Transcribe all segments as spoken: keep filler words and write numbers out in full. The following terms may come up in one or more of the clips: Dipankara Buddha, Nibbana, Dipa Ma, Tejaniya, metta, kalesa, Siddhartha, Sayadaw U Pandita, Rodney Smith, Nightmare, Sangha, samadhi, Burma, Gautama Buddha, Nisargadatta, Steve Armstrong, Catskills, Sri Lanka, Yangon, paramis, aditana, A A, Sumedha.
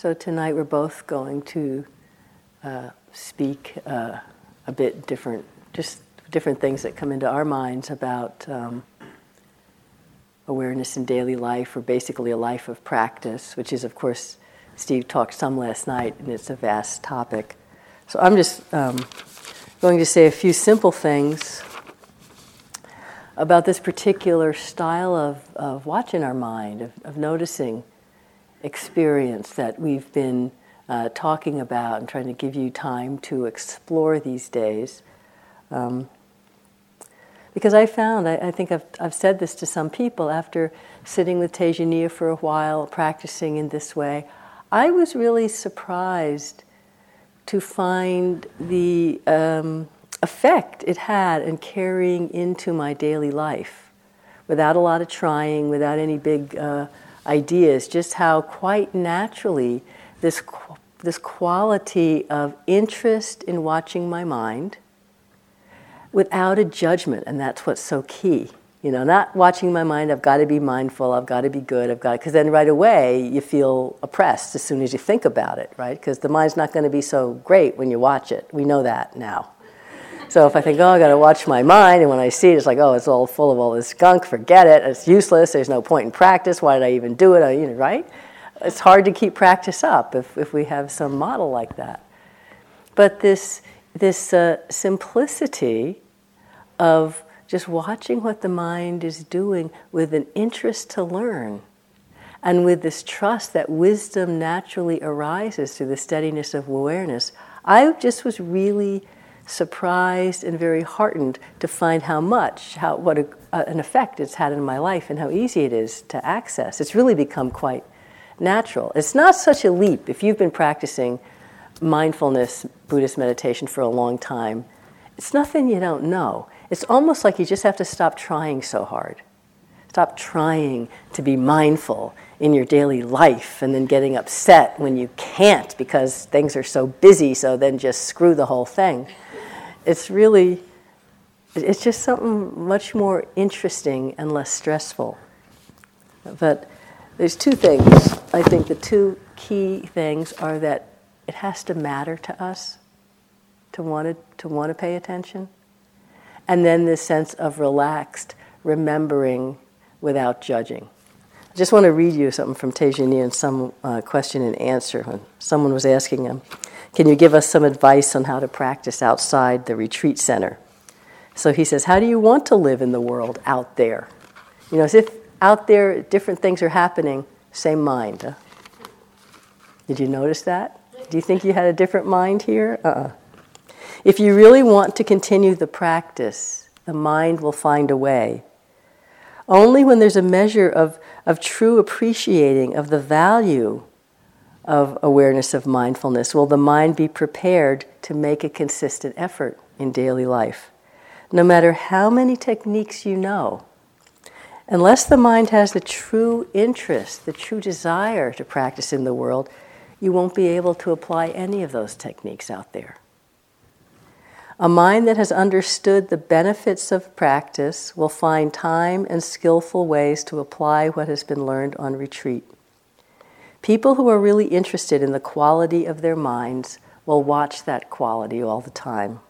So tonight we're both going to uh, speak uh, a bit different, just different things that come into our minds about um, awareness in daily life, or basically a life of practice, which is, of course, Steve talked some last night, and it's a vast topic. So I'm just um, going to say a few simple things about this particular style of, of watching our mind, of, of noticing experience that we've been uh, talking about and trying to give you time to explore these days. Um, because I found, I, I think I've, I've said this to some people, after sitting with Tejaniya for a while, practicing in this way, I was really surprised to find the um, effect it had in carrying into my daily life, without a lot of trying, without any big uh, ideas, just how quite naturally this qu- this quality of interest in watching my mind without a judgment, and that's what's so key. You know, not watching my mind, I've got to be mindful, I've got to be good, I've got to, because then right away you feel oppressed as soon as you think about it, right? Because the mind's not going to be so great when you watch it. We know that now. So if I think, oh, I've got to watch my mind, and when I see it, it's like, oh, it's all full of all this gunk, forget it, it's useless, there's no point in practice, why did I even do it, I, you know, right? It's hard to keep practice up if, if we have some model like that. But this, this uh, simplicity of just watching what the mind is doing with an interest to learn, and with this trust that wisdom naturally arises through the steadiness of awareness, I just was really surprised and very heartened to find how much, how what a, uh, an effect it's had in my life and how easy it is to access. It's really become quite natural. It's not such a leap. If you've been practicing mindfulness, Buddhist meditation for a long time, it's nothing you don't know. It's almost like you just have to stop trying so hard. Stop trying to be mindful in your daily life and then getting upset when you can't because things are so busy, so then just screw the whole thing. It's really, it's just something much more interesting and less stressful. But there's two things. I think the two key things are that it has to matter to us to want to, to want to pay attention. And then this sense of relaxed remembering without judging. I just want to read you something from Tejaniya in some uh, question and answer. When someone was asking him, can you give us some advice on how to practice outside the retreat center? So he says, how do you want to live in the world out there? You know, as if out there different things are happening, same mind. Huh? Did you notice that? Do you think you had a different mind here? Uh-uh. If you really want to continue the practice, the mind will find a way. Only when there's a measure of, of true appreciating of the value of awareness of mindfulness will the mind be prepared to make a consistent effort in daily life. No matter how many techniques you know, unless the mind has the true interest, the true desire to practice in the world, you won't be able to apply any of those techniques out there. A mind that has understood the benefits of practice will find time and skillful ways to apply what has been learned on retreat. People who are really interested in the quality of their minds will watch that quality all the time.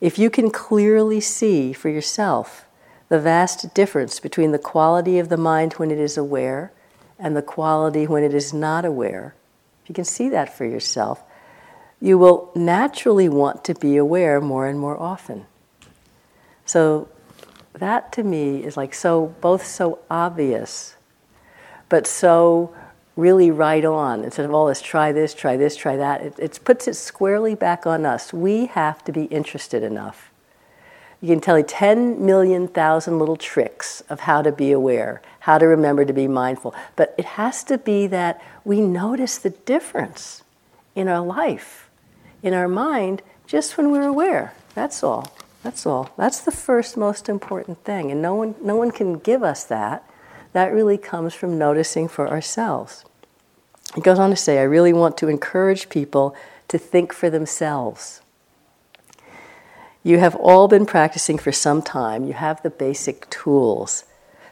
If you can clearly see for yourself the vast difference between the quality of the mind when it is aware and the quality when it is not aware, if you can see that for yourself, you will naturally want to be aware more and more often. So that to me is like so both so obvious, but so really right on. Instead of all this, try this, try this, try that, it, it puts it squarely back on us. We have to be interested enough. You can tell you ten million thousand little tricks of how to be aware, how to remember to be mindful, but it has to be that we notice the difference in our life, in our mind, just when we're aware. That's all. That's all. That's the first most important thing. And no one no one can give us that. That really comes from noticing for ourselves. He goes on to say, I really want to encourage people to think for themselves. You have all been practicing for some time. You have the basic tools.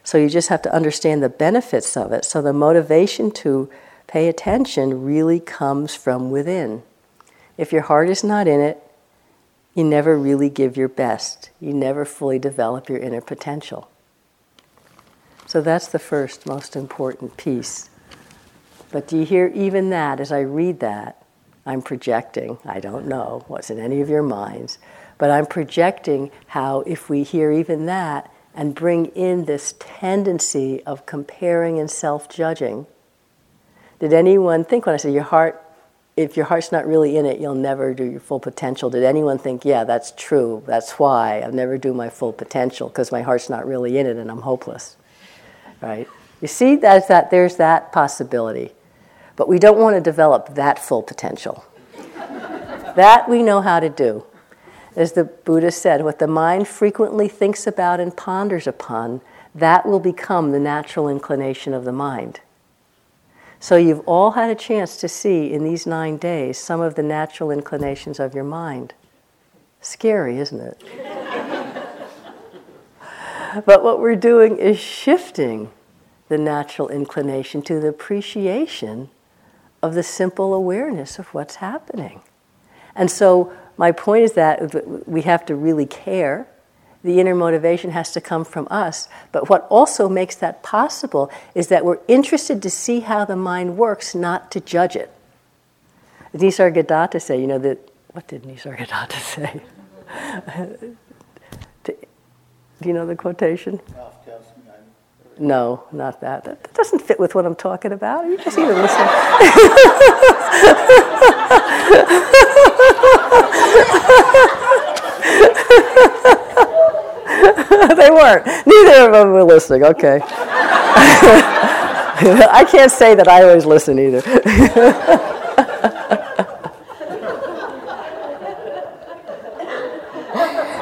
So you just have to understand the benefits of it. So the motivation to pay attention really comes from within. If your heart is not in it, you never really give your best. You never fully develop your inner potential. So that's the first most important piece. But do you hear even that, as I read that, I'm projecting, I don't know what's in any of your minds, but I'm projecting how if we hear even that and bring in this tendency of comparing and self-judging, did anyone think when I said your heart, if your heart's not really in it, you'll never do your full potential. Did anyone think, yeah, that's true, that's why I'll never do my full potential, because my heart's not really in it and I'm hopeless, right? You see, that's that, there's that possibility. But we don't want to develop that full potential. That we know how to do. As the Buddha said, what the mind frequently thinks about and ponders upon, that will become the natural inclination of the mind. So you've all had a chance to see in these nine days some of the natural inclinations of your mind. Scary, isn't it? But what we're doing is shifting the natural inclination to the appreciation of the simple awareness of what's happening. And so my point is that we have to really care. The inner motivation has to come from us. But what also makes that possible is that we're interested to see how the mind works, not to judge it. Nisargadatta said, you know, that, what did Nisargadatta say? Do you know the quotation? No, not that. That doesn't fit with what I'm talking about. You just need to listen. They weren't. Neither of them were listening. Okay. I can't say that I always listen either.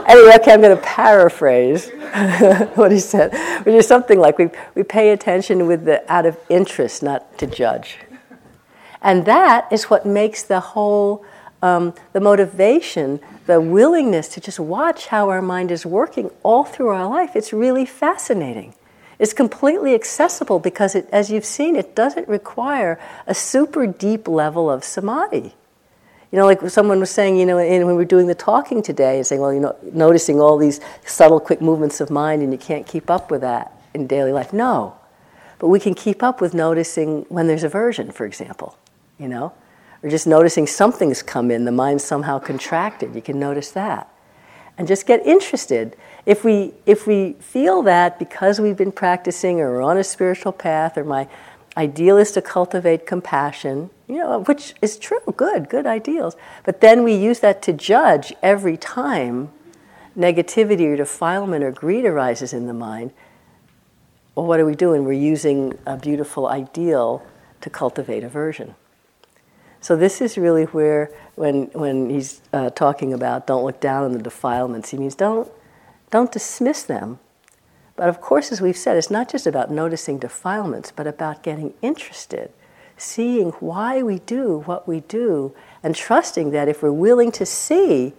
Anyway, okay, I'm going to paraphrase. What he said, which is something like we, we pay attention with the out of interest, not to judge. And that is what makes the whole, um, the motivation, the willingness to just watch how our mind is working all through our life. It's really fascinating. It's completely accessible because, it, as you've seen, it doesn't require a super deep level of samadhi. You know, like someone was saying, you know, and when we were doing the talking today, and saying, well, you know, noticing all these subtle, quick movements of mind, and you can't keep up with that in daily life. No, but we can keep up with noticing when there's aversion, for example, you know, or just noticing something's come in, the mind's somehow contracted. You can notice that, and just get interested. If we if we feel that because we've been practicing, or we're on a spiritual path, or my ideal is to cultivate compassion, you know, which is true, good, good ideals. But then we use that to judge every time negativity or defilement or greed arises in the mind. Well, what are we doing? We're using a beautiful ideal to cultivate aversion. So this is really where, when when he's uh, talking about don't look down on the defilements, he means don't don't dismiss them. But of course, as we've said, it's not just about noticing defilements, but about getting interested, seeing why we do what we do, and trusting that if we're willing to see,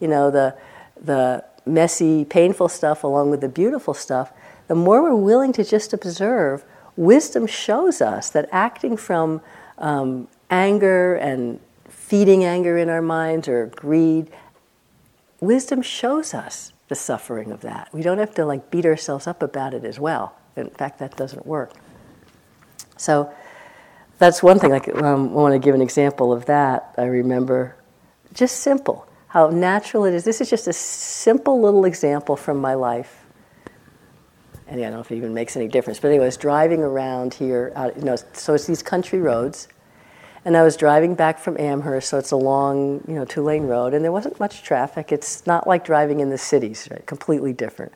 you know, the the messy, painful stuff along with the beautiful stuff, the more we're willing to just observe, wisdom shows us that acting from um, anger and feeding anger in our minds or greed, wisdom shows us the suffering of that. We don't have to like beat ourselves up about it as well. In fact, that doesn't work. So that's one thing. Like, um, I want to give an example of that. I remember just simple, how natural it is. This is just a simple little example from my life. And I don't know if it even makes any difference. But anyway, I was driving around here. Out, you know, so it's these country roads. And I was driving back from Amherst, so it's a long, you know, two-lane road, and there wasn't much traffic. It's not like driving in the cities, right? Completely different.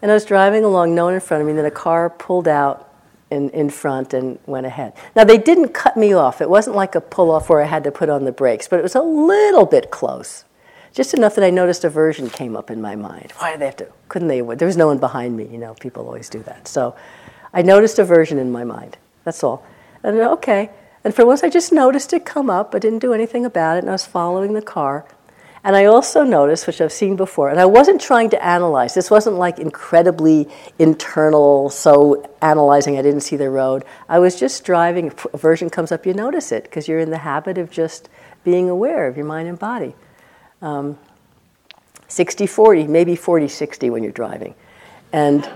And I was driving along, no one in front of me, and then a car pulled out in, in front and went ahead. Now, they didn't cut me off. It wasn't like a pull-off where I had to put on the brakes, but it was a little bit close, just enough that I noticed aversion came up in my mind. Why did they have to? Couldn't they? There was no one behind me, you know. People always do that. So I noticed aversion in my mind. That's all. And then, okay. And for once, I just noticed it come up. I didn't do anything about it, and I was following the car. And I also noticed, which I've seen before, and I wasn't trying to analyze. This wasn't like incredibly internal, so analyzing I didn't see the road. I was just driving. If aversion comes up, you notice it because you're in the habit of just being aware of your mind and body. Um, sixty forty, maybe forty sixty when you're driving. And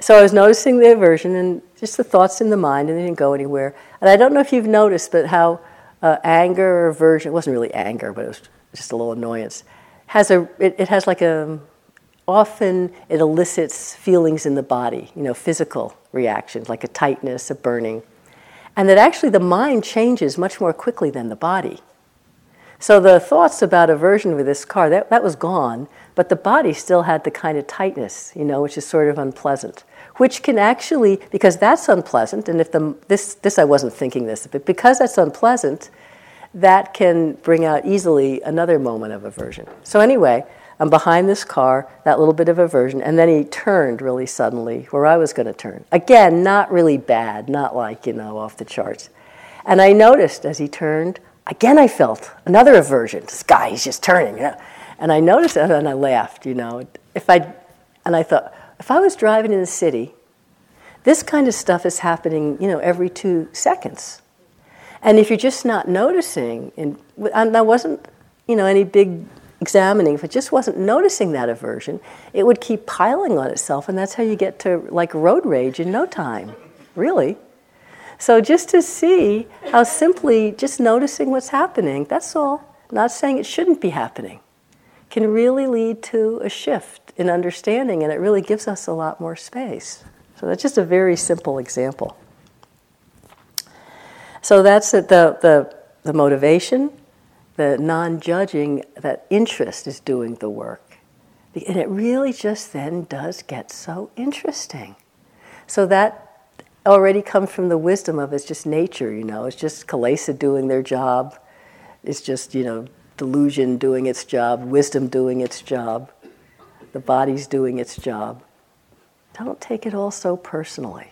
so I was noticing the aversion and just the thoughts in the mind, and they didn't go anywhere. And I don't know if you've noticed, but how uh, anger or aversion, it wasn't really anger, but it was just a little annoyance, has a, it, it has like a, often it elicits feelings in the body, you know, physical reactions, like a tightness, a burning. And that actually the mind changes much more quickly than the body. So the thoughts about aversion with this car, that, that was gone, but the body still had the kind of tightness, you know, which is sort of unpleasant, which can actually, because that's unpleasant, and if the, this, this I wasn't thinking this, but because that's unpleasant, that can bring out easily another moment of aversion. So anyway, I'm behind this car, that little bit of aversion, and then he turned really suddenly where I was going to turn. Again, not really bad, not like, you know, off the charts. And I noticed as he turned, again, I felt another aversion. This guy, he's just turning, you know. And I noticed it, and I laughed, you know. If I, and I thought, if I was driving in the city, this kind of stuff is happening, you know, every two seconds. And if you're just not noticing, and, and I wasn't, you know, any big examining, if I just wasn't noticing that aversion, it would keep piling on itself, and that's how you get to, like, road rage in no time, really. So just to see how simply just noticing what's happening, that's all, not saying it shouldn't be happening, can really lead to a shift in understanding, and it really gives us a lot more space. So that's just a very simple example. So that's the, the, the motivation, the non-judging, that interest is doing the work. And it really just then does get so interesting. So that already comes from the wisdom of it's just nature, you know. It's just kalesa doing their job. It's just, you know, delusion doing its job, wisdom doing its job, the body's doing its job. Don't take it all so personally.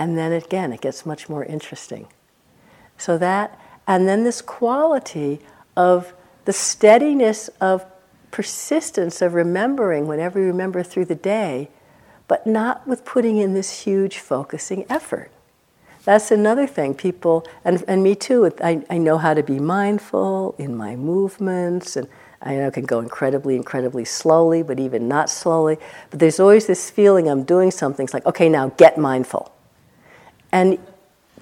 And then again, it gets much more interesting. So that, and then this quality of the steadiness of persistence of remembering whenever you remember through the day, but not with putting in this huge focusing effort. That's another thing people, and, and me too, I, I know how to be mindful in my movements, and I know I can go incredibly, incredibly slowly, but even not slowly. But there's always this feeling I'm doing something, it's like, okay, now get mindful. And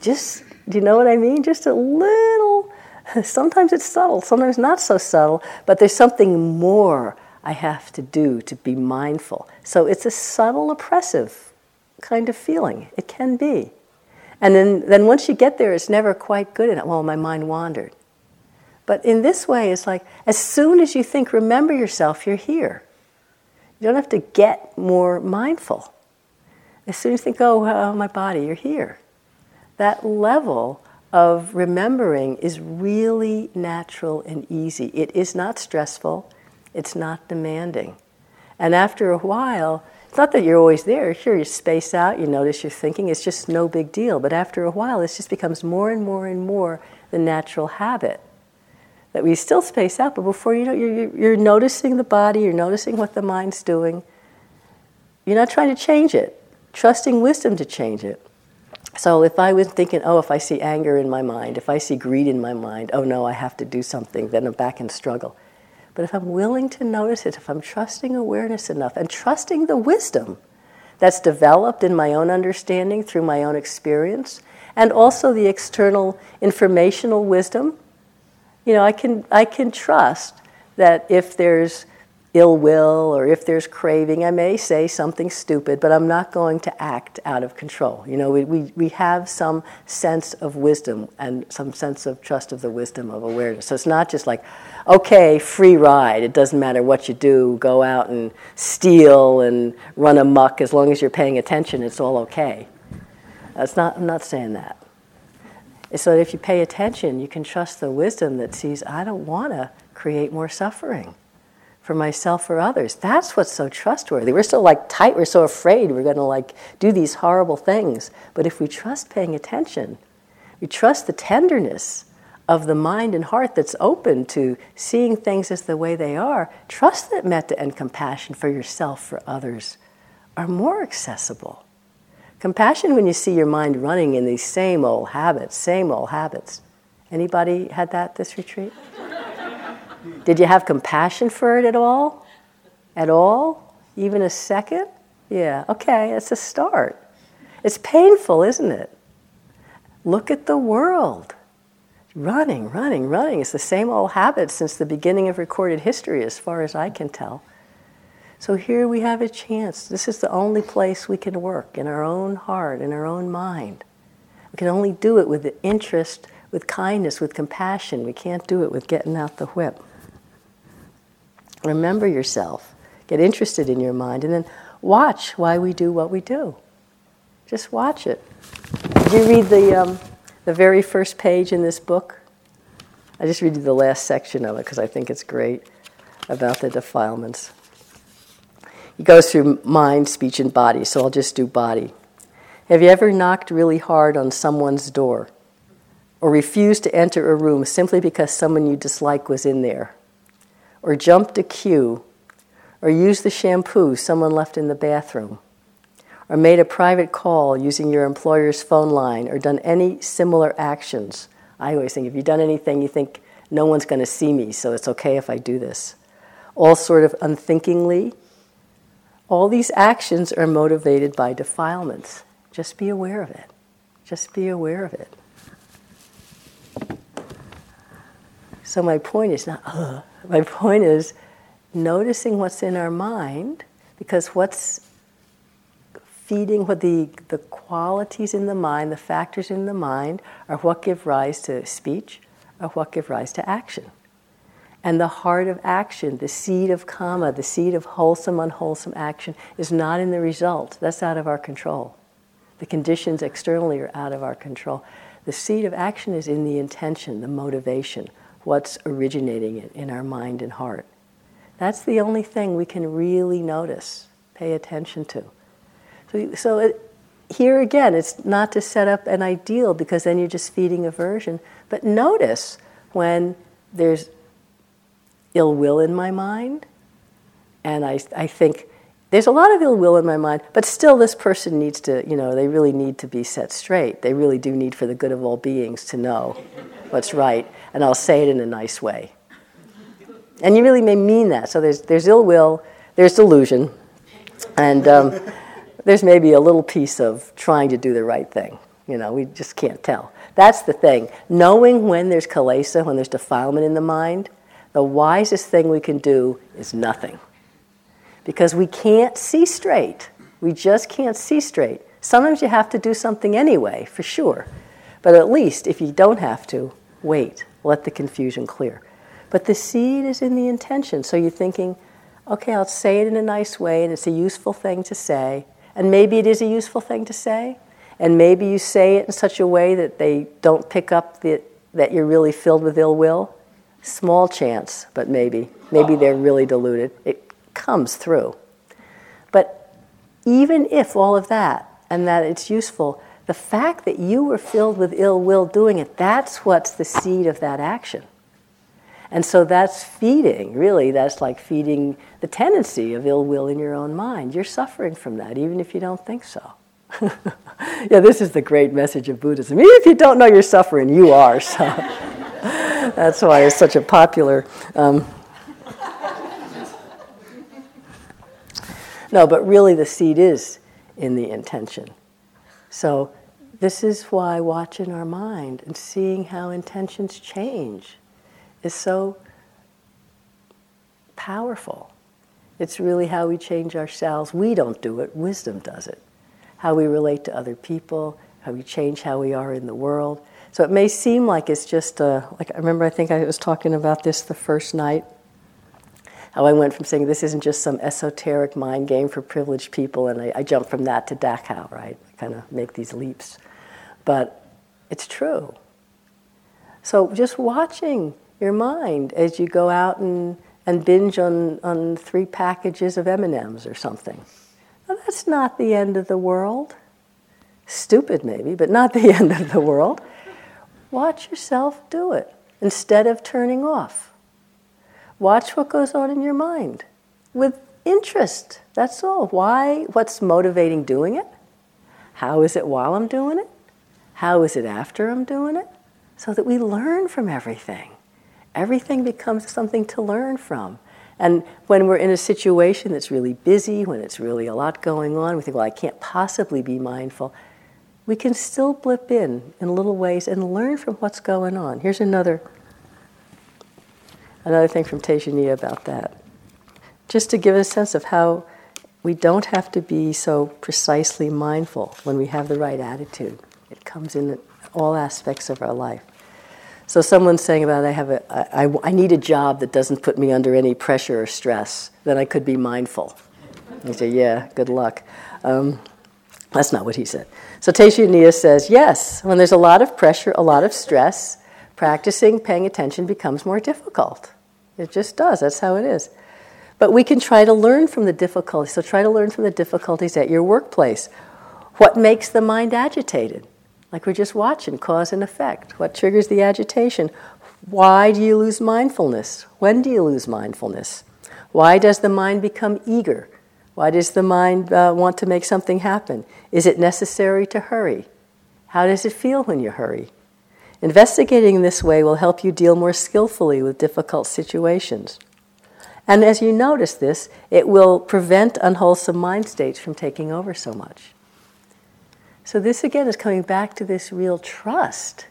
just, do you know what I mean? Just a little, sometimes it's subtle, sometimes not so subtle, but there's something more I have to do to be mindful. So it's a subtle, oppressive kind of feeling. It can be. And then, then once you get there, it's never quite good enough. Well, my mind wandered. But in this way, it's like, as soon as you think, remember yourself, you're here. You don't have to get more mindful. As soon as you think, oh, uh, my body, you're here. That level of remembering is really natural and easy. It is not stressful. It's not demanding. And after a while, it's not that you're always there. Sure, you space out, you notice you're thinking. It's just no big deal. But after a while, this just becomes more and more and more the natural habit that we still space out. But before you know, you're, you're noticing the body. You're noticing what the mind's doing. You're not trying to change it. Trusting wisdom to change it. So if I was thinking, oh, if I see anger in my mind, if I see greed in my mind, oh, no, I have to do something, then I'm back in struggle. But if I'm willing to notice it, if I'm trusting awareness enough and trusting the wisdom that's developed in my own understanding through my own experience and also the external informational wisdom, you know, I can I can trust that if there's ill will or if there's craving, I may say something stupid, but I'm not going to act out of control. You know, we, we, we have some sense of wisdom and some sense of trust of the wisdom of awareness. So it's not just like, okay, free ride. It doesn't matter what you do. Go out and steal and run amok. As long as you're paying attention, it's all okay. That's not, I'm not saying that. It's so that if you pay attention, you can trust the wisdom that sees, I don't want to create more suffering for myself or others. That's what's so trustworthy. We're so like tight, we're so afraid we're going to like do these horrible things. But if we trust paying attention, we trust the tenderness of the mind and heart that's open to seeing things as the way they are, trust that metta and compassion for yourself, for others, are more accessible. Compassion when you see your mind running in these same old habits, same old habits. Anybody had that this retreat? Did you have compassion for it at all? At all? Even a second? Yeah, okay, it's a start. It's painful, isn't it? Look at the world. Running, running, running. It's the same old habit since the beginning of recorded history, as far as I can tell. So here we have a chance. This is the only place we can work, in our own heart, in our own mind. We can only do it with the interest, with kindness, with compassion. We can't do it with getting out the whip. Remember yourself. Get interested in your mind, and then watch why we do what we do. Just watch it. Did you read the... Um, The very first page in this book? I just read you the last section of it because I think it's great about the defilements. It goes through mind, speech, and body, so I'll just do body. Have you ever knocked really hard on someone's door or refused to enter a room simply because someone you dislike was in there, or jumped a queue, or used the shampoo someone left in the bathroom, or made a private call using your employer's phone line, or done any similar actions? I always think, if you've done anything, you think, no one's going to see me, so it's okay if I do this. All sort of unthinkingly. All these actions are motivated by defilements. Just be aware of it. Just be aware of it. So my point is not, uh, my point is noticing what's in our mind, because what's feeding, what the, the qualities in the mind, the factors in the mind, are what give rise to speech, are what give rise to action. And the heart of action, the seed of karma, the seed of wholesome, unwholesome action, is not in the result. That's out of our control. The conditions externally are out of our control. The seed of action is in the intention, the motivation, what's originating it in our mind and heart. That's the only thing we can really notice, pay attention to. So, so it, here again, it's not to set up an ideal, because then you're just feeding aversion. But notice when there's ill will in my mind, and I, I think there's a lot of ill will in my mind, but still this person needs to, you know, they really need to be set straight. They really do need, for the good of all beings, to know what's right. And I'll say it in a nice way. And you really may mean that. So there's there's ill will, there's delusion, and... Um, There's maybe a little piece of trying to do the right thing. You know, we just can't tell. That's the thing. Knowing when there's kalesa, when there's defilement in the mind, the wisest thing we can do is nothing. Because we can't see straight. We just can't see straight. Sometimes you have to do something anyway, for sure. But at least, if you don't have to, wait. Let the confusion clear. But the seed is in the intention. So you're thinking, okay, I'll say it in a nice way, and it's a useful thing to say. And maybe it is a useful thing to say, and maybe you say it in such a way that they don't pick up the, that you're really filled with ill will. Small chance, but maybe. Maybe they're really deluded. It comes through. But even if all of that, and that it's useful, the fact that you were filled with ill will doing it, that's what's the seed of that action. And so that's feeding, really, that's like feeding the tendency of ill will in your own mind. You're suffering from that, even if you don't think so. Yeah, this is the great message of Buddhism. Even if you don't know you're suffering, you are. So that's why it's such a popular... Um... No, but really the seed is in the intention. So this is why watching our mind and seeing how intentions change is so powerful. It's really how we change ourselves. We don't do it, wisdom does it. How we relate to other people, how we change how we are in the world. So it may seem like it's just, uh, like I remember I think I was talking about this the first night, how I went from saying this isn't just some esoteric mind game for privileged people, and I, I jumped from that to Dachau, right? I kind of make these leaps. But it's true. So just watching your mind as you go out and, and binge on, on three packages of M and M's or something. Now, that's not the end of the world. Stupid maybe, but not the end of the world. Watch yourself do it. instead of turning off. Watch what goes on in your mind with interest. That's all. Why? What's motivating doing it? How is it while I'm doing it? How is it after I'm doing it? So that we learn from everything. Everything becomes something to learn from. And when we're in a situation that's really busy, when it's really a lot going on, we think, well, I can't possibly be mindful. We can still blip in in little ways and learn from what's going on. Here's another another thing from Tejaniya about that. Just to give a sense of how we don't have to be so precisely mindful when we have the right attitude. It comes in all aspects of our life. So someone's saying about I have a I, I, I need a job that doesn't put me under any pressure or stress. Then I could be mindful. You say, yeah, good luck. Um, that's not what he said. So Tejaniya says, yes, when there's a lot of pressure, a lot of stress, practicing paying attention becomes more difficult. It just does. That's how it is. But we can try to learn from the difficulties. So try to learn from the difficulties at your workplace. What makes the mind agitated? Like we're just watching, cause and effect. What triggers the agitation? Why do you lose mindfulness? When do you lose mindfulness? Why does the mind become eager? Why does the mind uh, want to make something happen? Is it necessary to hurry? How does it feel when you hurry? Investigating this way will help you deal more skillfully with difficult situations. And as you notice this, it will prevent unwholesome mind states from taking over so much. So this, again, is coming back to this real trust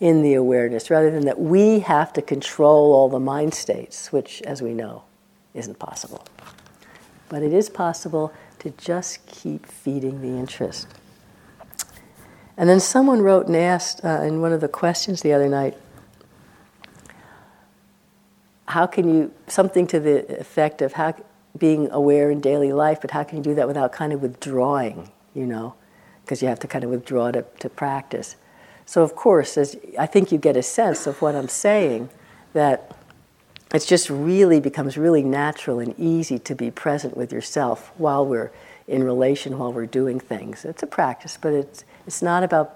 in the awareness, rather than that we have to control all the mind states, which, as we know, isn't possible. But it is possible to just keep feeding the interest. And then someone wrote and asked uh, in one of the questions the other night, how can you, something to the effect of how being aware in daily life, but how can you do that without kind of withdrawing, you know? Because you have to kind of withdraw to, to practice. So of course, as I think you get a sense of what I'm saying, that it just really becomes really natural and easy to be present with yourself while we're in relation, while we're doing things. It's a practice, but it's it's not about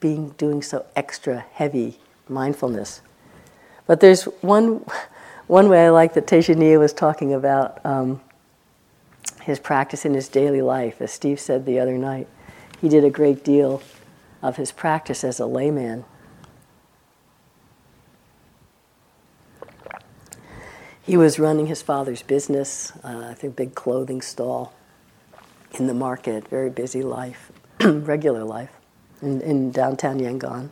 being doing so extra heavy mindfulness. But there's one one way I like that Tejaniya was talking about. Um, his practice in his daily life. As Steve said the other night, he did a great deal of his practice as a layman. He was running his father's business, uh, I think big clothing stall in the market, very busy life, regular life in, in downtown Yangon.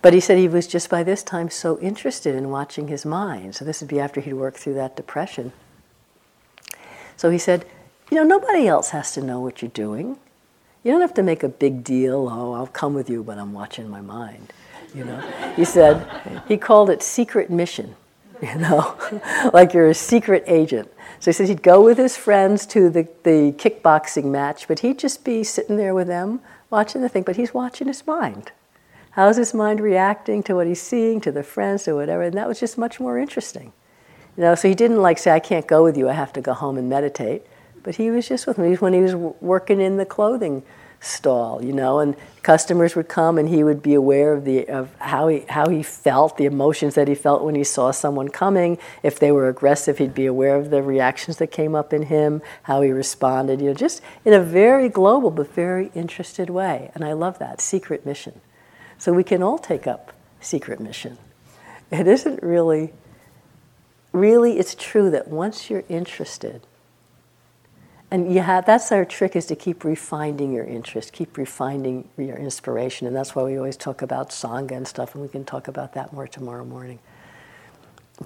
But he said he was just by this time so interested in watching his mind. So this would be after he'd worked through that depression. So he said, you know, nobody else has to know what you're doing. You don't have to make a big deal, oh, I'll come with you, but I'm watching my mind, you know. He said, he called it secret mission, you know, like you're a secret agent. So he says he'd go with his friends to the, the kickboxing match, but he'd just be sitting there with them, watching the thing, but he's watching his mind. How's his mind reacting to what he's seeing, to the friends, to whatever, and that was just much more interesting. You know, so he didn't like say, I can't go with you, I have to go home and meditate. But he was just with me when he was working in the clothing stall, you know, and customers would come and he would be aware of the of how he how he felt, the emotions that he felt when he saw someone coming. If they were aggressive, he'd be aware of the reactions that came up in him, how he responded, you know, just in a very global but very interested way. And I love that, secret mission. So we can all take up secret mission. It isn't really... Really, it's true that once you're interested, and you have, that's our trick, is to keep refining your interest, keep refining your inspiration, and that's why we always talk about Sangha and stuff, and we can talk about that more tomorrow morning.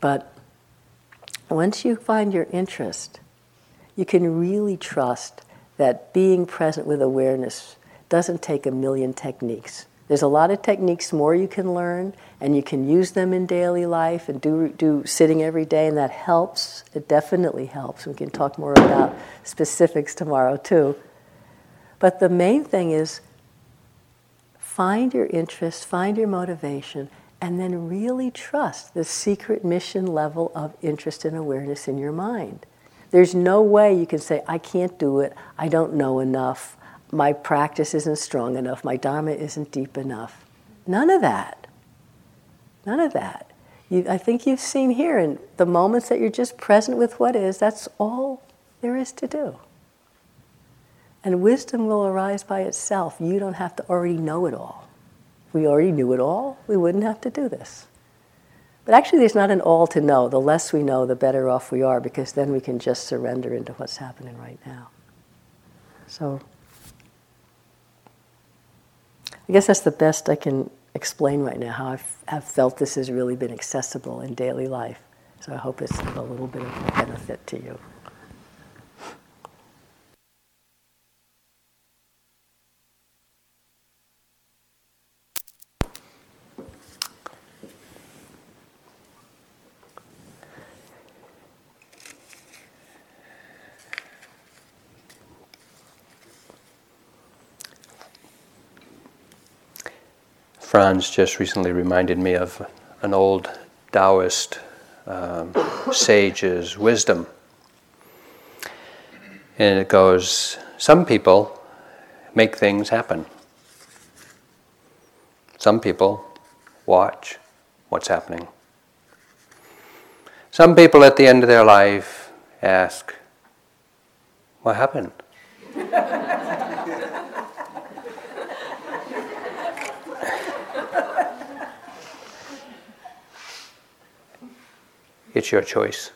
But once you find your interest, you can really trust that being present with awareness doesn't take a million techniques. There's a lot of techniques more you can learn, and you can use them in daily life and do do sitting every day, and that helps. It definitely helps. We can talk more about specifics tomorrow, too. But the main thing is find your interest, find your motivation, and then really trust the secret mission level of interest and awareness in your mind. There's no way you can say, I can't do it, I don't know enough, my practice isn't strong enough, my Dharma isn't deep enough. None of that. None of that. You, I think you've seen here in the moments that you're just present with what is, that's all there is to do. And wisdom will arise by itself. You don't have to already know it all. If we already knew it all, we wouldn't have to do this. But actually there's not an all to know. The less we know, the better off we are, because then we can just surrender into what's happening right now. So I guess that's the best I can explain right now, how I've, I've felt this has really been accessible in daily life. So I hope it's a little bit of a benefit to you. Franz just recently reminded me of an old Taoist um, sage's wisdom. And it goes, some people make things happen. Some people watch what's happening. Some people at the end of their life ask, what happened? It's your choice.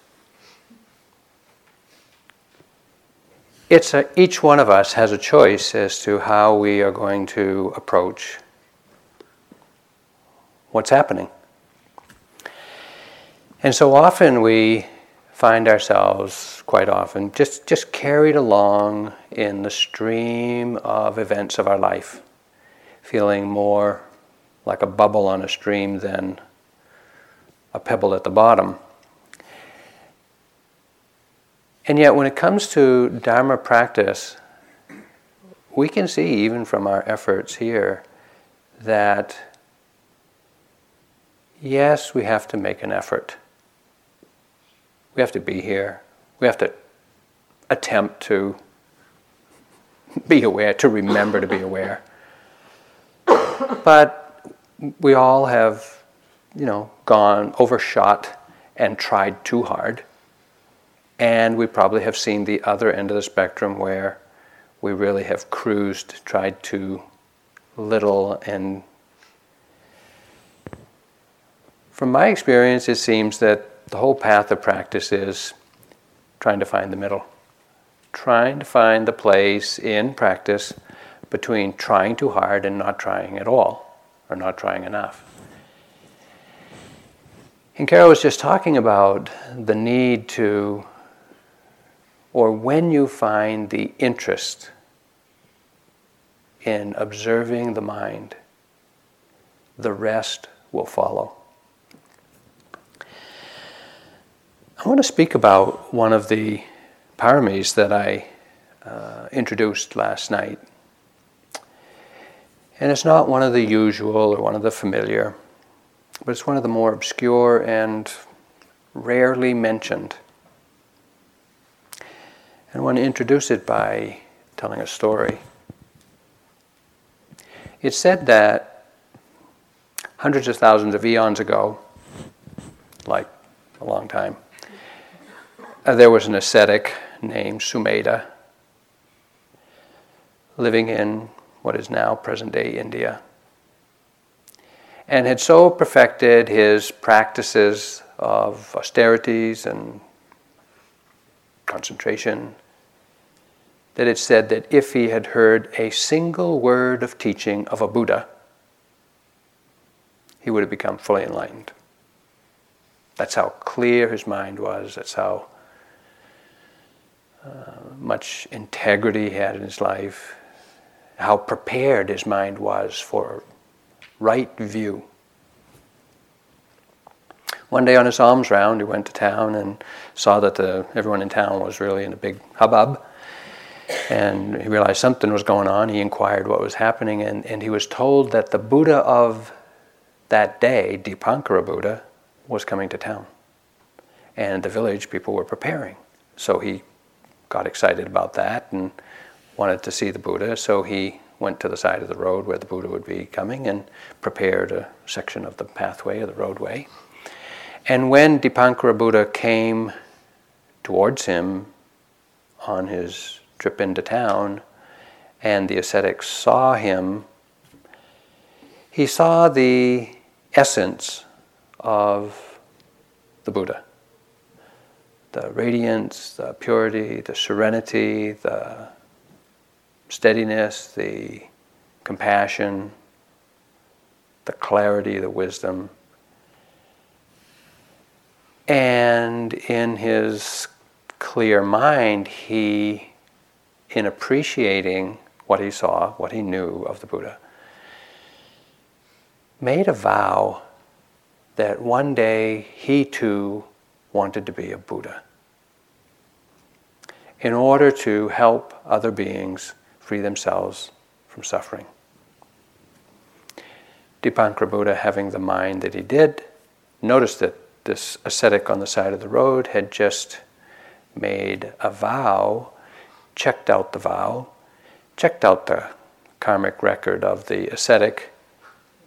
It's a, each one of us has a choice as to how we are going to approach what's happening. And so often we find ourselves, quite often, just, just carried along in the stream of events of our life, feeling more like a bubble on a stream than a pebble at the bottom. And yet when it comes to Dharma practice, we can see even from our efforts here that yes, we have to make an effort. We have to be here. We have to attempt to be aware, to remember to be aware. But we all have, you know, gone, overshot and tried too hard. And we probably have seen the other end of the spectrum where we really have cruised, tried too little. And from my experience, it seems that the whole path of practice is trying to find the middle, trying to find the place in practice between trying too hard and not trying at all, or not trying enough. And Carol was just talking about the need to, or when you find the interest in observing the mind, the rest will follow. I want to speak about one of the paramis that I uh, introduced last night. And it's not one of the usual or one of the familiar, but it's one of the more obscure and rarely mentioned. And I want to introduce it by telling a story. It's said that hundreds of thousands of eons ago, like a long time, uh, there was an ascetic named Sumedha living in what is now present-day India, and had so perfected his practices of austerities and concentration, that it said that if he had heard a single word of teaching of a Buddha, he would have become fully enlightened. That's how clear his mind was. That's how uh, much integrity he had in his life, how prepared his mind was for right view. One day on his alms round, he went to town and saw that the, everyone in town was really in a big hubbub. And he realized something was going on. He inquired what was happening, and, and he was told that the Buddha of that day, Dipankara Buddha, was coming to town. And the village people were preparing. So he got excited about that and wanted to see the Buddha. So he went to the side of the road where the Buddha would be coming and prepared a section of the pathway or the roadway. And when Dipankara Buddha came towards him on his trip into town, and the ascetics saw him, he saw the essence of the Buddha. The radiance, the purity, the serenity, the steadiness, the compassion, the clarity, the wisdom. And in his clear mind, he, in appreciating what he saw, what he knew of the Buddha, made a vow that one day he too wanted to be a Buddha in order to help other beings free themselves from suffering. Dipankara Buddha, having the mind that he did, noticed that this ascetic on the side of the road had just made a vow, checked out the vow, checked out the karmic record of the ascetic,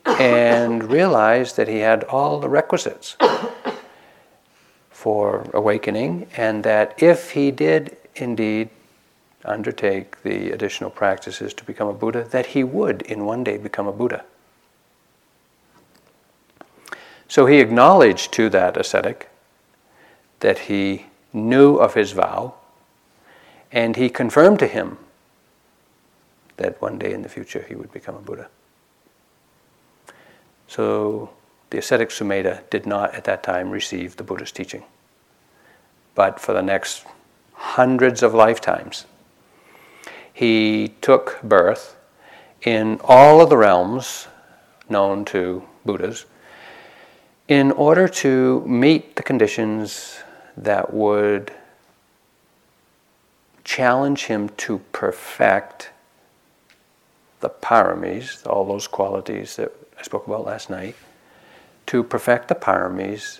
and realized that he had all the requisites for awakening, and that if he did indeed undertake the additional practices to become a Buddha, that he would in one day become a Buddha. So he acknowledged to that ascetic that he knew of his vow, and he confirmed to him that one day in the future he would become a Buddha. So the ascetic Sumedha did not at that time receive the Buddha's teaching. But for the next hundreds of lifetimes, he took birth in all of the realms known to Buddhas in order to meet the conditions that would challenge him to perfect the paramis, all those qualities that I spoke about last night, to perfect the paramis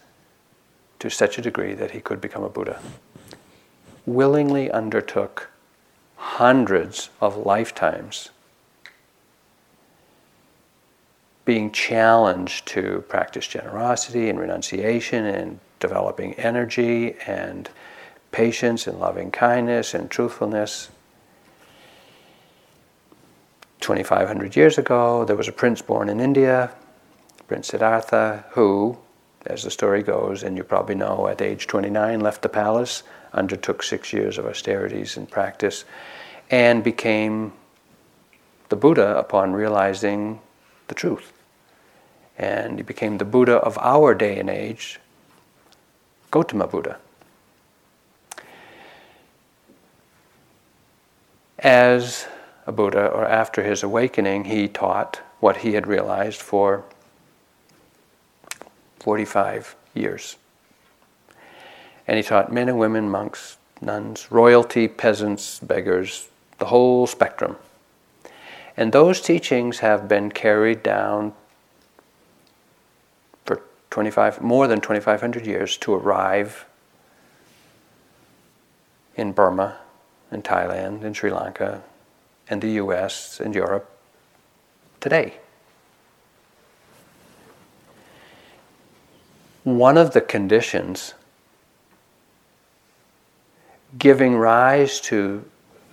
to such a degree that he could become a Buddha. Willingly undertook hundreds of lifetimes being challenged to practice generosity and renunciation and developing energy and patience and loving kindness and truthfulness. twenty-five hundred years ago, there was a prince born in India, Prince Siddhartha, who, as the story goes, and you probably know, at age twenty-nine left the palace, undertook six years of austerities and practice, and became the Buddha upon realizing the truth. And he became the Buddha of our day and age, Gautama Buddha. As a Buddha, or after his awakening, he taught what he had realized for forty-five years. And he taught men and women, monks, nuns, royalty, peasants, beggars, the whole spectrum. And those teachings have been carried down for twenty-five, more than twenty-five hundred years to arrive in Burma, in Thailand, in Sri Lanka, and the U S and Europe today. One of the conditions giving rise to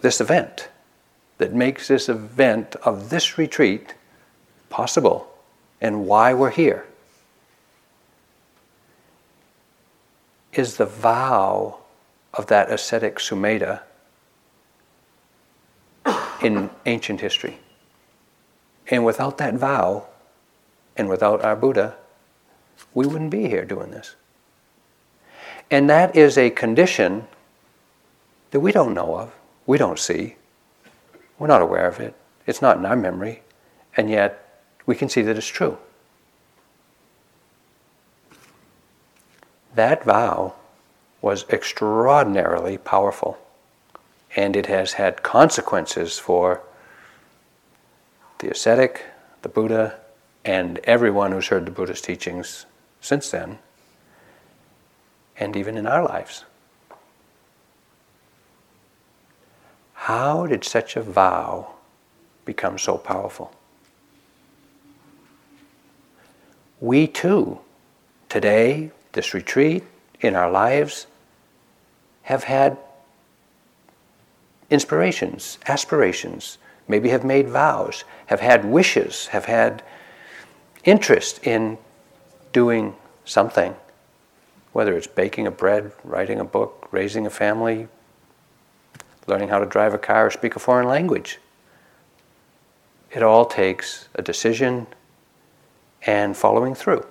this event, that makes this event of this retreat possible and why we're here, is the vow of that ascetic Sumedha in ancient history. And without that vow, and without our Buddha, we wouldn't be here doing this. And that is a condition that we don't know of, we don't see, we're not aware of it, it's not in our memory, and yet we can see that it's true. That vow was extraordinarily powerful, and it has had consequences for the ascetic, the Buddha, and everyone who's heard the Buddha's teachings since then, and even in our lives. How did such a vow become so powerful. We too, today, this retreat, in our lives, have had inspirations, aspirations, maybe have made vows, have had wishes, have had interest in doing something, whether it's baking a bread, writing a book, raising a family, learning how to drive a car or speak a foreign language. It all takes a decision and following through.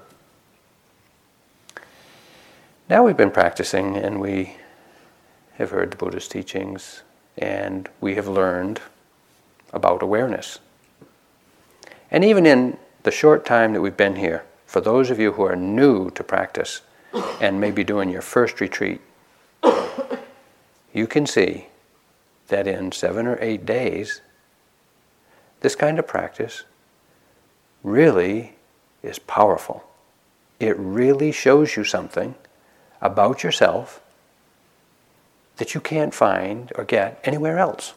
Now we've been practicing and we have heard the Buddha's teachings and we have learned about awareness. And even in the short time that we've been here, for those of you who are new to practice and maybe doing your first retreat, you can see that in seven or eight days, this kind of practice really is powerful. It really shows you something about yourself that you can't find or get anywhere else.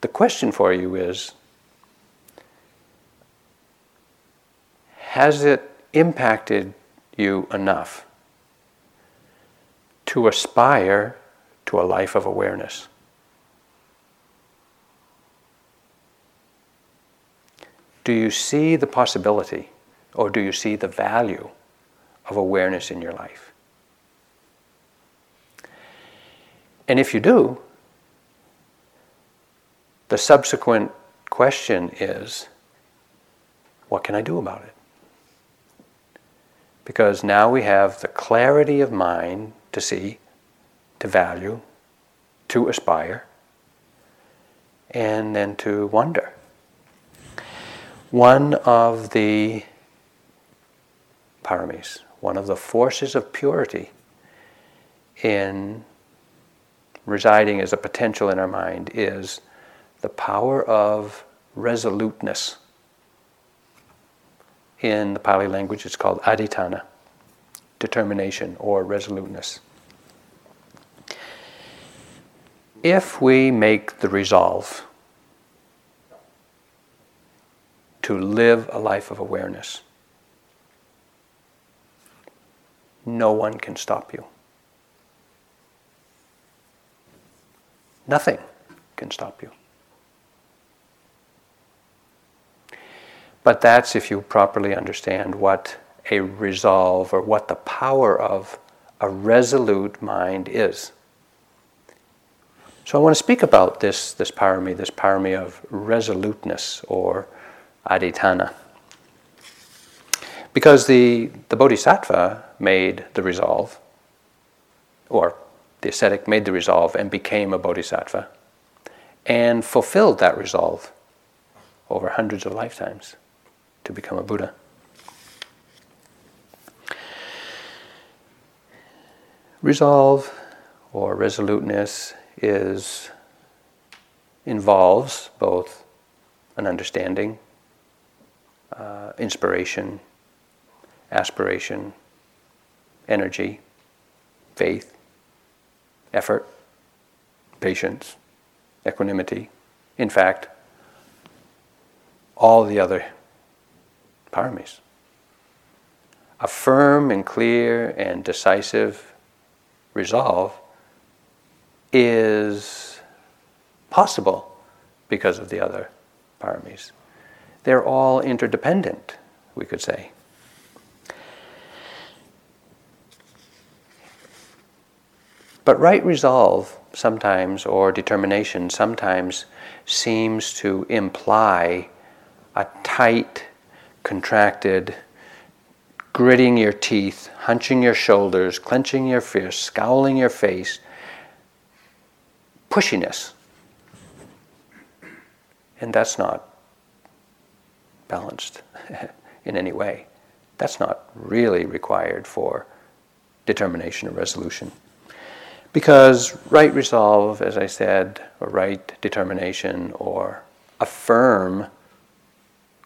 The question for you is, has it impacted you enough to aspire to a life of awareness? Do you see the possibility, or do you see the value of awareness in your life? And if you do, the subsequent question is, what can I do about it? Because now we have the clarity of mind to see, to value, to aspire, and then to wonder. One of the paramis, one of the forces of purity in residing as a potential in our mind is the power of resoluteness. In the Pali language, it's called aditana, determination or resoluteness. If we make the resolve to live a life of awareness, no one can stop you. Nothing can stop you. But that's if you properly understand what a resolve or what the power of a resolute mind is. So I want to speak about this, this parami, this parami of resoluteness or aditana. Because the, the bodhisattva made the resolve, or the ascetic made the resolve and became a bodhisattva, and fulfilled that resolve over hundreds of lifetimes to become a Buddha. Resolve or resoluteness is involves both an understanding, uh, inspiration, aspiration, energy, faith, effort, patience, equanimity. In fact, all the other paramis. A firm and clear and decisive resolve is possible because of the other paramis. They're all interdependent, we could say. But right resolve sometimes, or determination sometimes, seems to imply a tight, contracted, gritting your teeth, hunching your shoulders, clenching your fists, scowling your face, pushiness. And that's not balanced in any way. That's not really required for determination or resolution. Because right resolve, as I said, or right determination, or a firm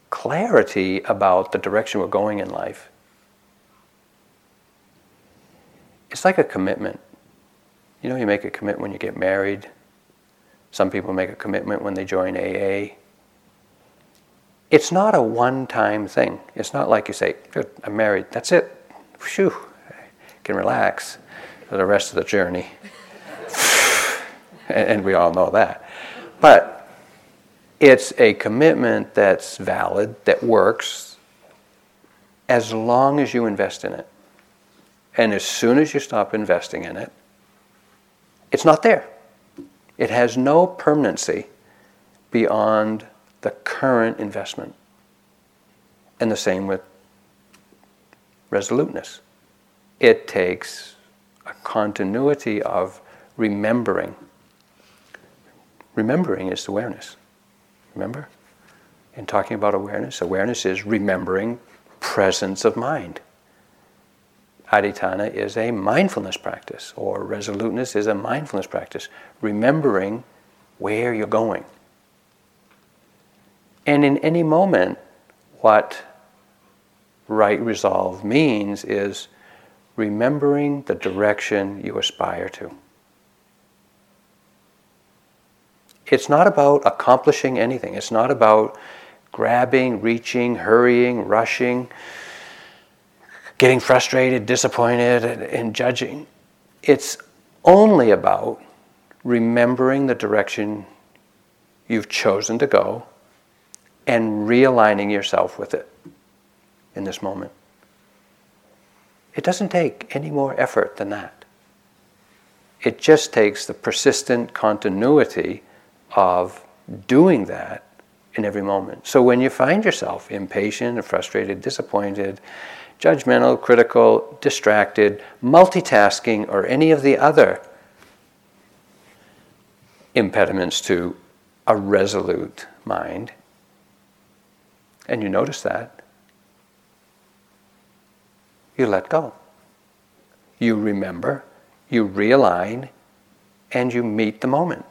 clarity about the direction we're going in life, it's like a commitment. You know, you make a commitment when you get married, Some people make a commitment when they join A A. It's not a one-time thing. It's not like you say, good, I'm married, that's it. Phew, I can relax for the rest of the journey. And we all know that. But it's a commitment that's valid, that works, as long as you invest in it. And as soon as you stop investing in it, it's not there. It has no permanency beyond the current investment. And the same with resoluteness. It takes a continuity of remembering. Remembering is awareness. Remember? In talking about awareness, awareness is remembering presence of mind. Aditana is a mindfulness practice, or resoluteness is a mindfulness practice. Remembering where you're going. And in any moment, what right resolve means is remembering the direction you aspire to. It's not about accomplishing anything. It's not about grabbing, reaching, hurrying, rushing, getting frustrated, disappointed, and, and judging. It's only about remembering the direction you've chosen to go and realigning yourself with it in this moment. It doesn't take any more effort than that. It just takes the persistent continuity of doing that in every moment. So when you find yourself impatient or frustrated, disappointed, judgmental, critical, distracted, multitasking, or any of the other impediments to a resolute mind, and you notice that, you let go. You remember, you realign, and you meet the moment.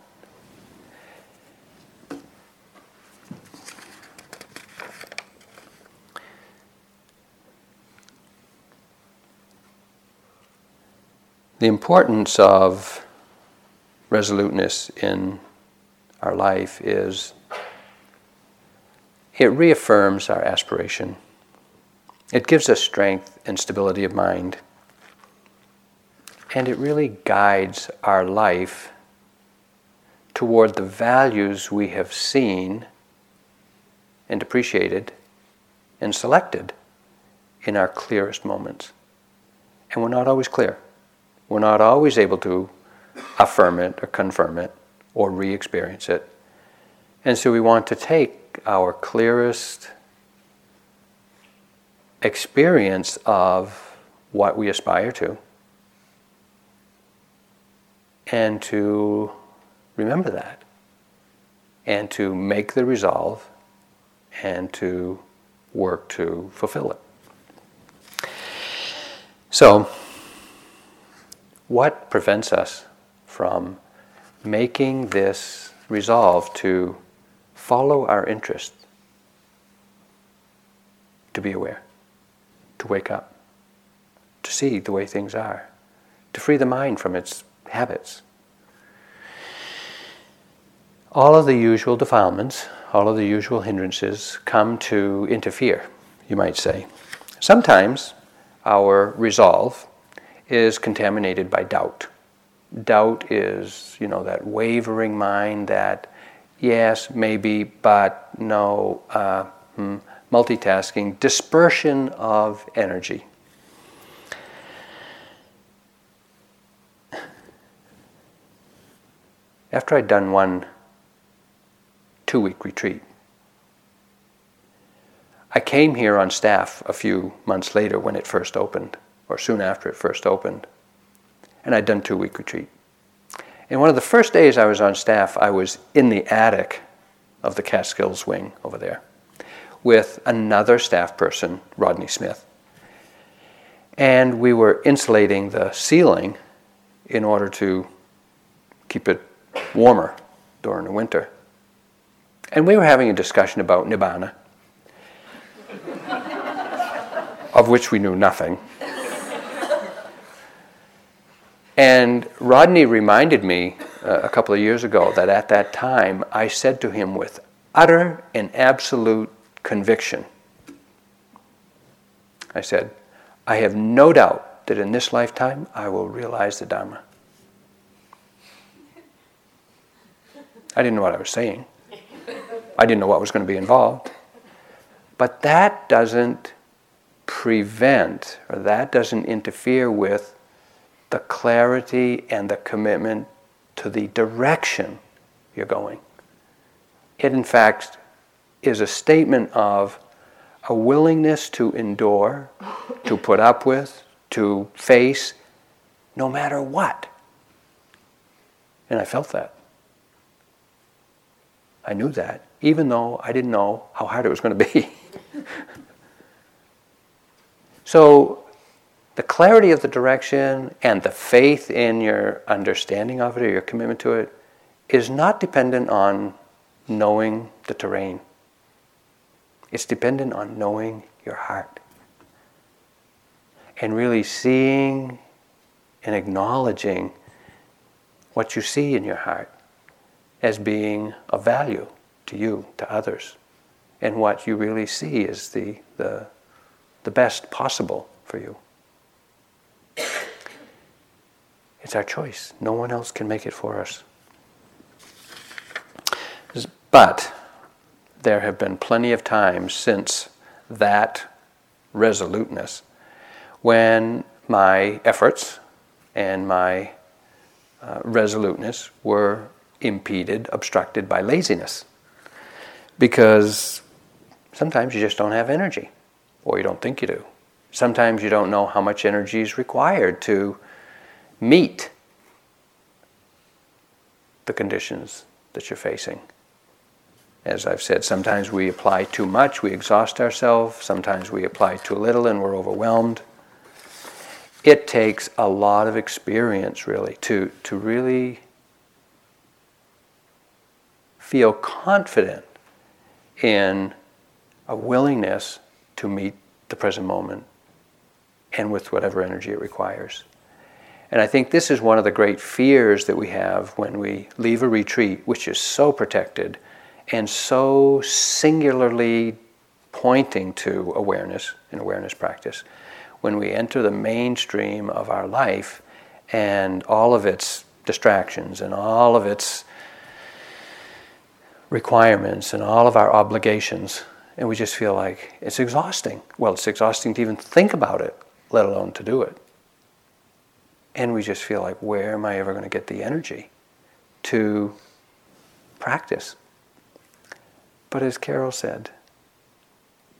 The importance of resoluteness in our life is it reaffirms our aspiration. It gives us strength and stability of mind. And it really guides our life toward the values we have seen and appreciated and selected in our clearest moments. And we're not always clear. We're not always able to affirm it or confirm it or re-experience it. And so we want to take our clearest experience of what we aspire to and to remember that and to make the resolve and to work to fulfill it. So, what prevents us from making this resolve to follow our interest, to be aware, to wake up, to see the way things are, to free the mind from its habits? All of the usual defilements, all of the usual hindrances come to interfere, you might say. Sometimes our resolve is contaminated by doubt. Doubt is, you know, that wavering mind that, yes, maybe, but, no, uh, hmm, multitasking, dispersion of energy. After I'd done one two-week retreat, I came here on staff a few months later when it first opened, or soon after it first opened. And I'd done two-week retreat. And one of the first days I was on staff, I was in the attic of the Catskills wing over there with another staff person, Rodney Smith. And we were insulating the ceiling in order to keep it warmer during the winter. And we were having a discussion about Nibbana, of which we knew nothing. And Rodney reminded me uh, a couple of years ago that at that time I said to him with utter and absolute conviction, I said, I have no doubt that in this lifetime I will realize the Dharma. I didn't know what I was saying. I didn't know what was going to be involved. But that doesn't prevent, or that doesn't interfere with the clarity and the commitment to the direction you're going. It, in fact, is a statement of a willingness to endure, to put up with, to face, no matter what. And I felt that. I knew that, even though I didn't know how hard it was going to be. So the clarity of the direction and the faith in your understanding of it or your commitment to it is not dependent on knowing the terrain. It's dependent on knowing your heart and really seeing and acknowledging what you see in your heart as being of value to you, to others, and what you really see is the the, the best possible for you. It's our choice. No one else can make it for us. But there have been plenty of times since that resoluteness when my efforts and my uh, resoluteness were impeded, obstructed by laziness. Because sometimes you just don't have energy, or you don't think you do. Sometimes you don't know how much energy is required to meet the conditions that you're facing. As I've said, sometimes we apply too much, we exhaust ourselves. Sometimes we apply too little and we're overwhelmed. It takes a lot of experience, really, to, to really feel confident in a willingness to meet the present moment and with whatever energy it requires. And I think this is one of the great fears that we have when we leave a retreat, which is so protected and so singularly pointing to awareness and awareness practice. When we enter the mainstream of our life and all of its distractions and all of its requirements and all of our obligations, and we just feel like it's exhausting. Well, it's exhausting to even think about it, let alone to do it. And we just feel like, where am I ever going to get the energy to practice? But as Carol said,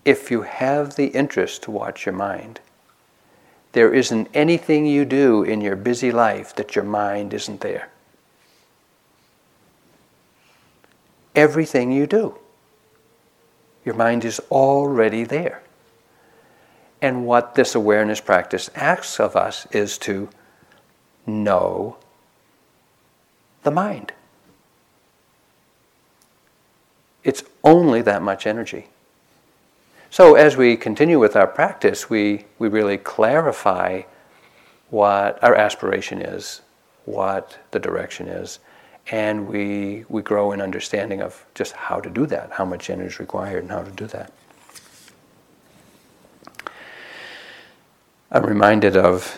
if you have the interest to watch your mind, there isn't anything you do in your busy life that your mind isn't there. Everything you do, your mind is already there. And what this awareness practice asks of us is to know the mind. It's only that much energy. So as we continue with our practice, we, we really clarify what our aspiration is, what the direction is, and we we grow in understanding of just how to do that, how much energy is required and how to do that. I'm reminded of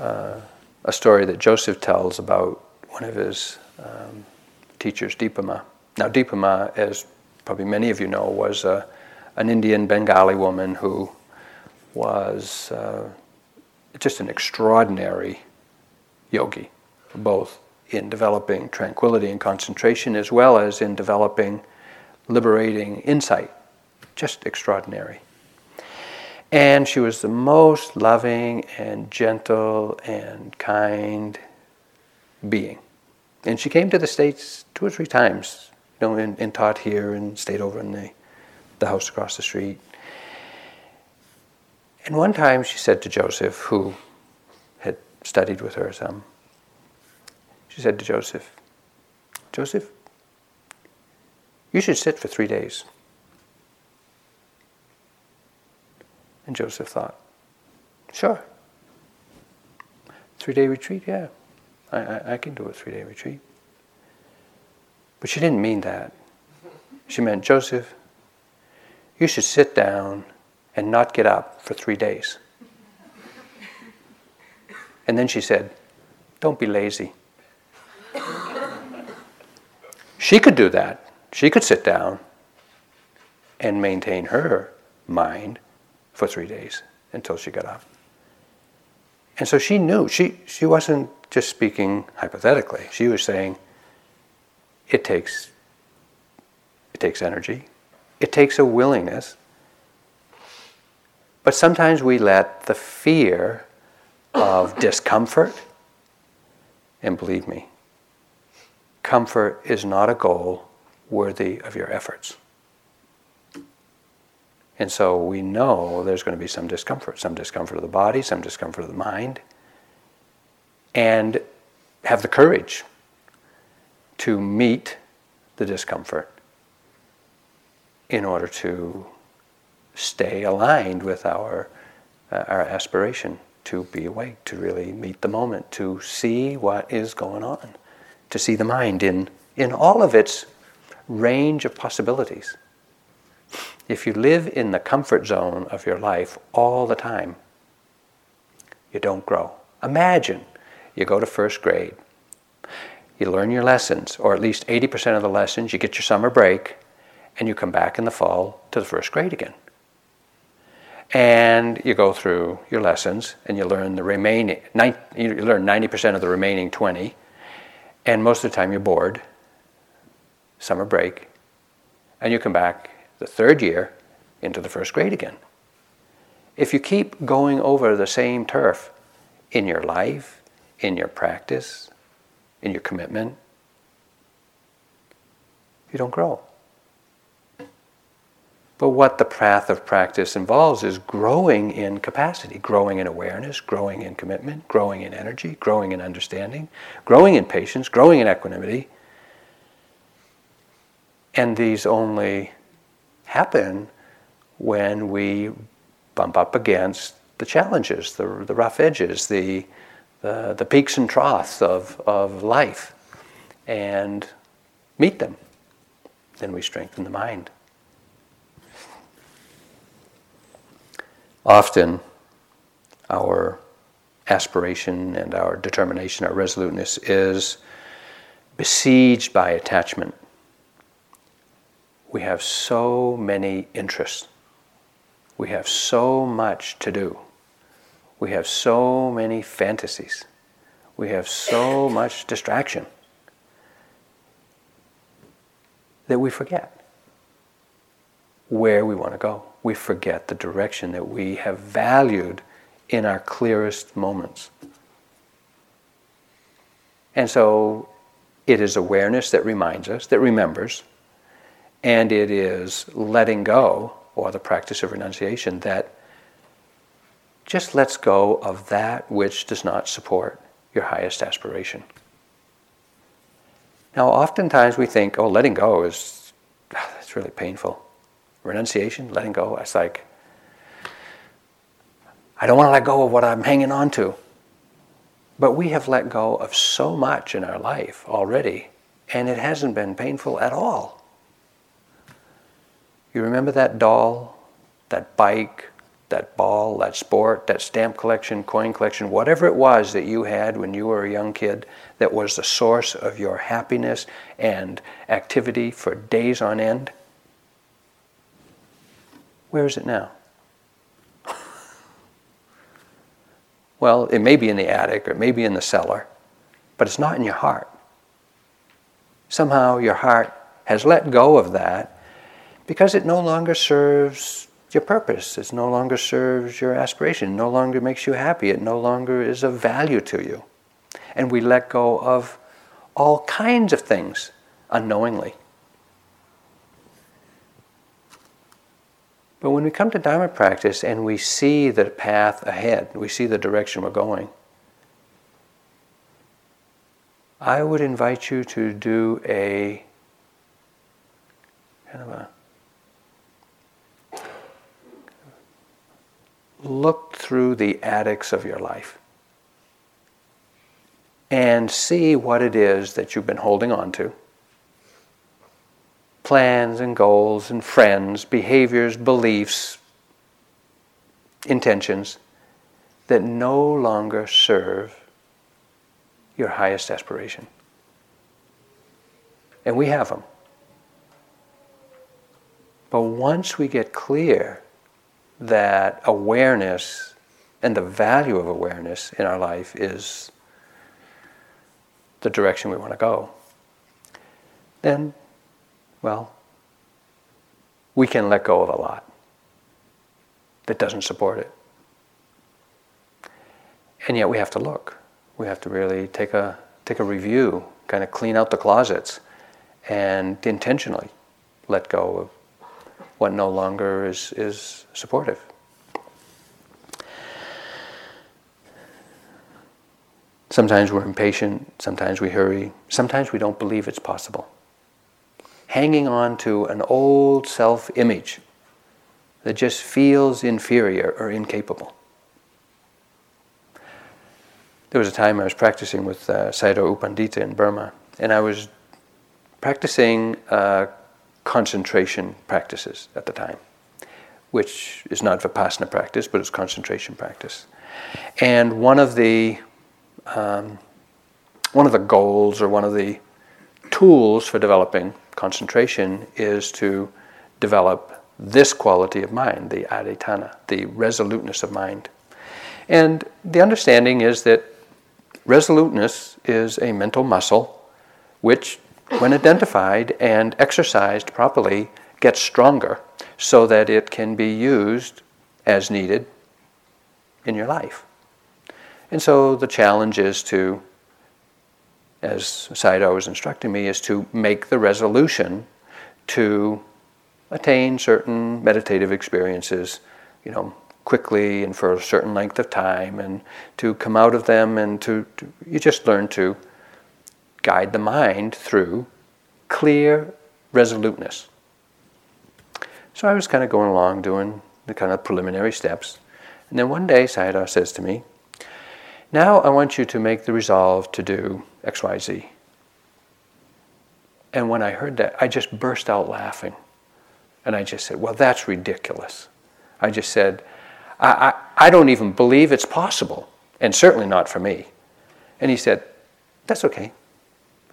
uh, a story that Joseph tells about one of his um, teachers, Dipa Ma. Now, Dipa Ma, as probably many of you know, was uh, an Indian Bengali woman who was uh, just an extraordinary yogi, both in developing tranquility and concentration as well as in developing liberating insight. Just extraordinary. And she was the most loving and gentle and kind being. And she came to the States two or three times, you know, and, and taught here and stayed over in the, the house across the street. And one time she said to Joseph, who had studied with her some, she said to Joseph, Joseph, you should sit for three days. And Joseph thought, sure. Three-day retreat, yeah. I, I, I can do a three-day retreat. But she didn't mean that. She meant, Joseph, you should sit down and not get up for three days. And then she said, don't be lazy. She could do that. She could sit down and maintain her mind for three days until she got up. And so she knew. She, she wasn't just speaking hypothetically. She was saying, it takes it takes energy. It takes a willingness. But sometimes we let the fear of discomfort, and believe me, comfort is not a goal worthy of your efforts. And so we know there's going to be some discomfort, some discomfort of the body, some discomfort of the mind, and have the courage to meet the discomfort in order to stay aligned with our uh, our aspiration to be awake, to really meet the moment, to see what is going on, to see the mind in in all of its range of possibilities. If you live in the comfort zone of your life all the time, you don't grow. Imagine you go to first grade, you learn your lessons, or at least eighty percent of the lessons, you get your summer break, and you come back in the fall to the first grade again. And you go through your lessons, and you learn the remaining, you learn ninety percent of the remaining twenty, and most of the time you're bored, summer break, and you come back the third year into the first grade again. If you keep going over the same turf in your life, in your practice, in your commitment, you don't grow. But what the path of practice involves is growing in capacity, growing in awareness, growing in commitment, growing in energy, growing in understanding, growing in patience, growing in equanimity. And these only happen when we bump up against the challenges, the the rough edges, the the, the peaks and troughs of, of life, and meet them. Then we strengthen the mind. Often, our aspiration and our determination, our resoluteness, is besieged by attachment. We have so many interests. We have so much to do. We have so many fantasies. We have so much distraction that we forget where we want to go. We forget the direction that we have valued in our clearest moments. And so it is awareness that reminds us, that remembers, and it is letting go, or the practice of renunciation, that just lets go of that which does not support your highest aspiration. Now, oftentimes we think, oh, letting go is that's really painful. Renunciation, letting go, it's like, I don't want to let go of what I'm hanging on to. But we have let go of so much in our life already, and it hasn't been painful at all. You remember that doll, that bike, that ball, that sport, that stamp collection, coin collection, whatever it was that you had when you were a young kid that was the source of your happiness and activity for days on end? Where is it now? Well, it may be in the attic, or it may be in the cellar, but it's not in your heart. Somehow your heart has let go of that, because it no longer serves your purpose. It no longer serves your aspiration. It no longer makes you happy. It no longer is of value to you. And we let go of all kinds of things unknowingly. But when we come to Dharma practice and we see the path ahead, we see the direction we're going, I would invite you to do a kind of a look through the attics of your life and see what it is that you've been holding on to. Plans and goals and friends, behaviors, beliefs, intentions that no longer serve your highest aspiration. And we have them. But once we get clear that awareness and the value of awareness in our life is the direction we want to go, then, well, we can let go of a lot that doesn't support it. And yet we have to look. We have to really take a take a review, kind of clean out the closets, and intentionally let go of what no longer is, is supportive. Sometimes we're impatient, sometimes we hurry, sometimes we don't believe it's possible. Hanging on to an old self-image that just feels inferior or incapable. There was a time I was practicing with uh, Sayadaw U Pandita in Burma, and I was practicing uh, concentration practices at the time, which is not Vipassana practice, but it's concentration practice. And one of the um, one of the goals or one of the tools for developing concentration is to develop this quality of mind, the adetana, the resoluteness of mind. And the understanding is that resoluteness is a mental muscle which, when identified and exercised properly, gets stronger so that it can be used as needed in your life. And so the challenge is to, as Sayadaw was instructing me, is to make the resolution to attain certain meditative experiences, you know, quickly and for a certain length of time, and to come out of them and to, to you just learn to guide the mind through clear resoluteness. So I was kind of going along doing the kind of preliminary steps. And then one day Sayadaw says to me, now I want you to make the resolve to do X, Y, Z. And when I heard that, I just burst out laughing. And I just said, well, that's ridiculous. I just said, I, I, I don't even believe it's possible, and certainly not for me. And he said, that's okay.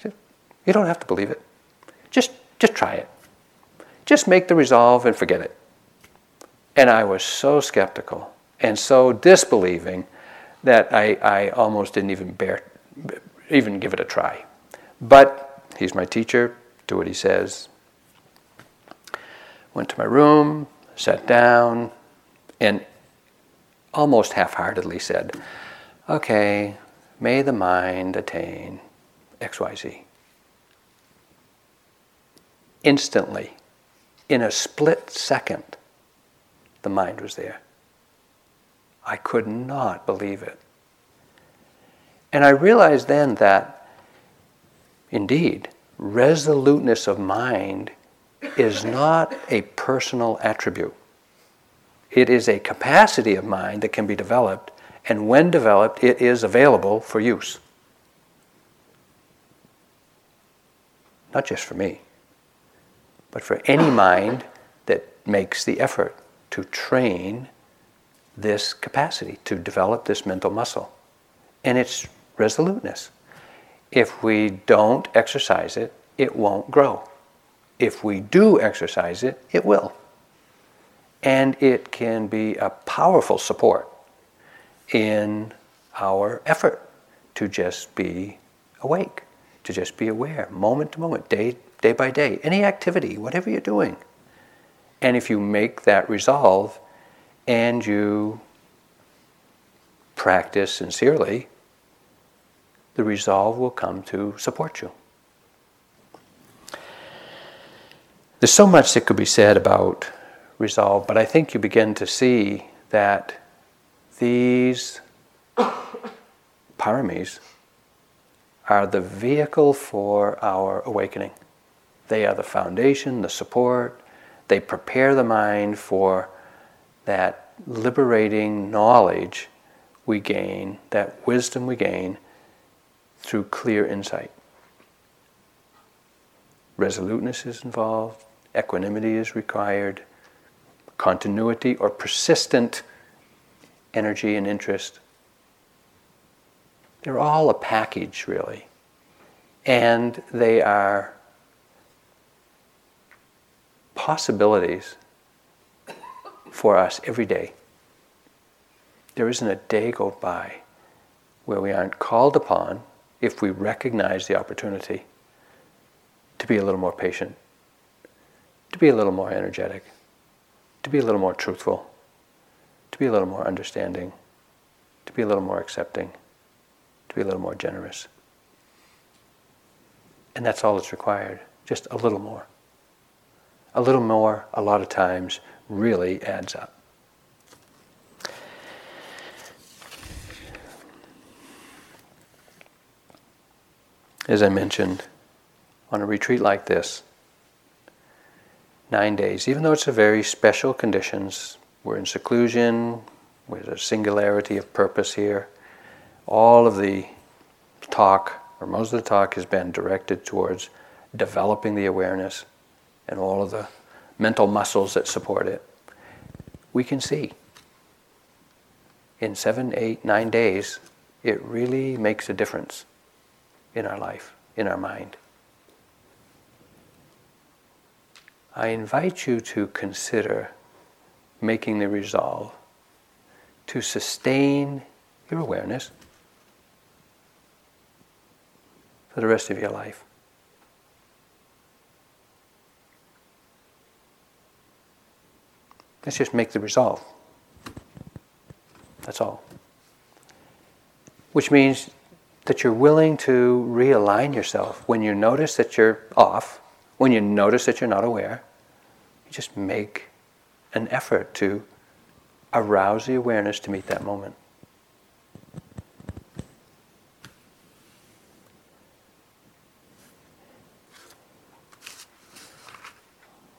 You don't have to believe it. Just just try it. Just make the resolve and forget it. And I was so skeptical and so disbelieving that I, I almost didn't even bear, even give it a try. But he's my teacher, do what he says. Went to my room, sat down, and almost half-heartedly said, okay, may the mind attain X Y Z. Instantly, in a split second, the mind was there. I could not believe it. And I realized then that, indeed, resoluteness of mind is not a personal attribute. It is a capacity of mind that can be developed, and when developed, it is available for use. Not just for me, but for any mind that makes the effort to train this capacity, to develop this mental muscle. And it's resoluteness. If we don't exercise it, it won't grow. If we do exercise it, it will. And it can be a powerful support in our effort to just be awake, to just be aware, moment to moment, day Day by day, any activity, whatever you're doing. And if you make that resolve and you practice sincerely, the resolve will come to support you. There's so much that could be said about resolve, but I think you begin to see that these paramis are the vehicle for our awakening. They are the foundation, the support. They prepare the mind for that liberating knowledge we gain, that wisdom we gain through clear insight. Resoluteness is involved, equanimity is required, continuity or persistent energy and interest. They're all a package, really. And they are possibilities for us every day. There isn't a day go by where we aren't called upon, if we recognize the opportunity, to be a little more patient, to be a little more energetic, to be a little more truthful, to be a little more understanding, to be a little more accepting, to be a little more generous. And that's all that's required, just a little more. A little more, a lot of times, really adds up. As I mentioned, on a retreat like this, nine days, even though it's a very special conditions, we're in seclusion, there's a singularity of purpose here, all of the talk, or most of the talk, has been directed towards developing the awareness and all of the mental muscles that support it. We can see in seven, eight, nine days, it really makes a difference in our life, in our mind. I invite you to consider making the resolve to sustain your awareness for the rest of your life. Let's just make the resolve. That's all. Which means that you're willing to realign yourself. When you notice that you're off, when you notice that you're not aware, you just make an effort to arouse the awareness to meet that moment.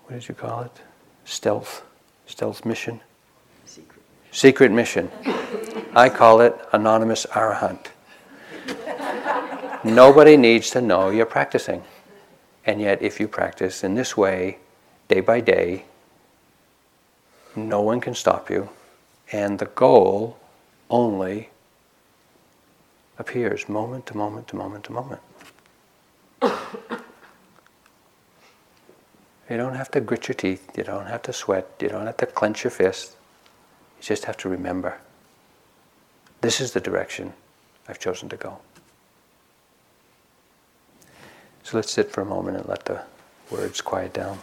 What did you call it? Stealth. Stealth mission? Secret. Secret mission. I call it anonymous arahant. Nobody needs to know you're practicing. And yet, if you practice in this way, day by day, no one can stop you, and the goal only appears moment to moment to moment to moment. You don't have to grit your teeth, you don't have to sweat, you don't have to clench your fist. You just have to remember, this is the direction I've chosen to go. So let's sit for a moment and let the words quiet down.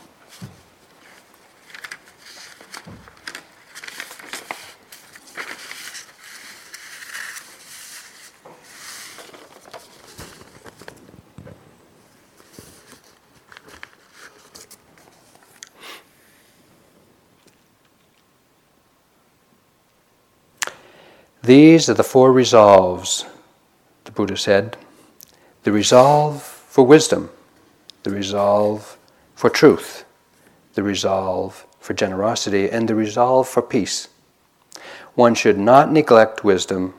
These are the four resolves, the Buddha said. The resolve for wisdom, the resolve for truth, the resolve for generosity, and the resolve for peace. One should not neglect wisdom,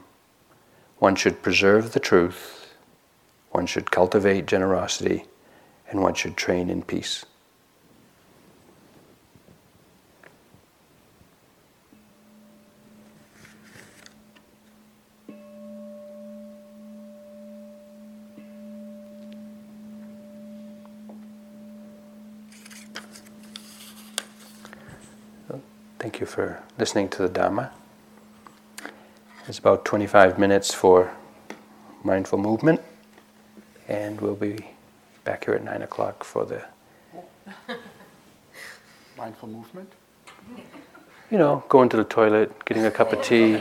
one should preserve the truth, one should cultivate generosity, and one should train in peace. Thank you for listening to the Dharma. It's about twenty-five minutes for mindful movement, and we'll be back here at nine o'clock for the mindful movement. You know, going to the toilet, getting a cup of tea.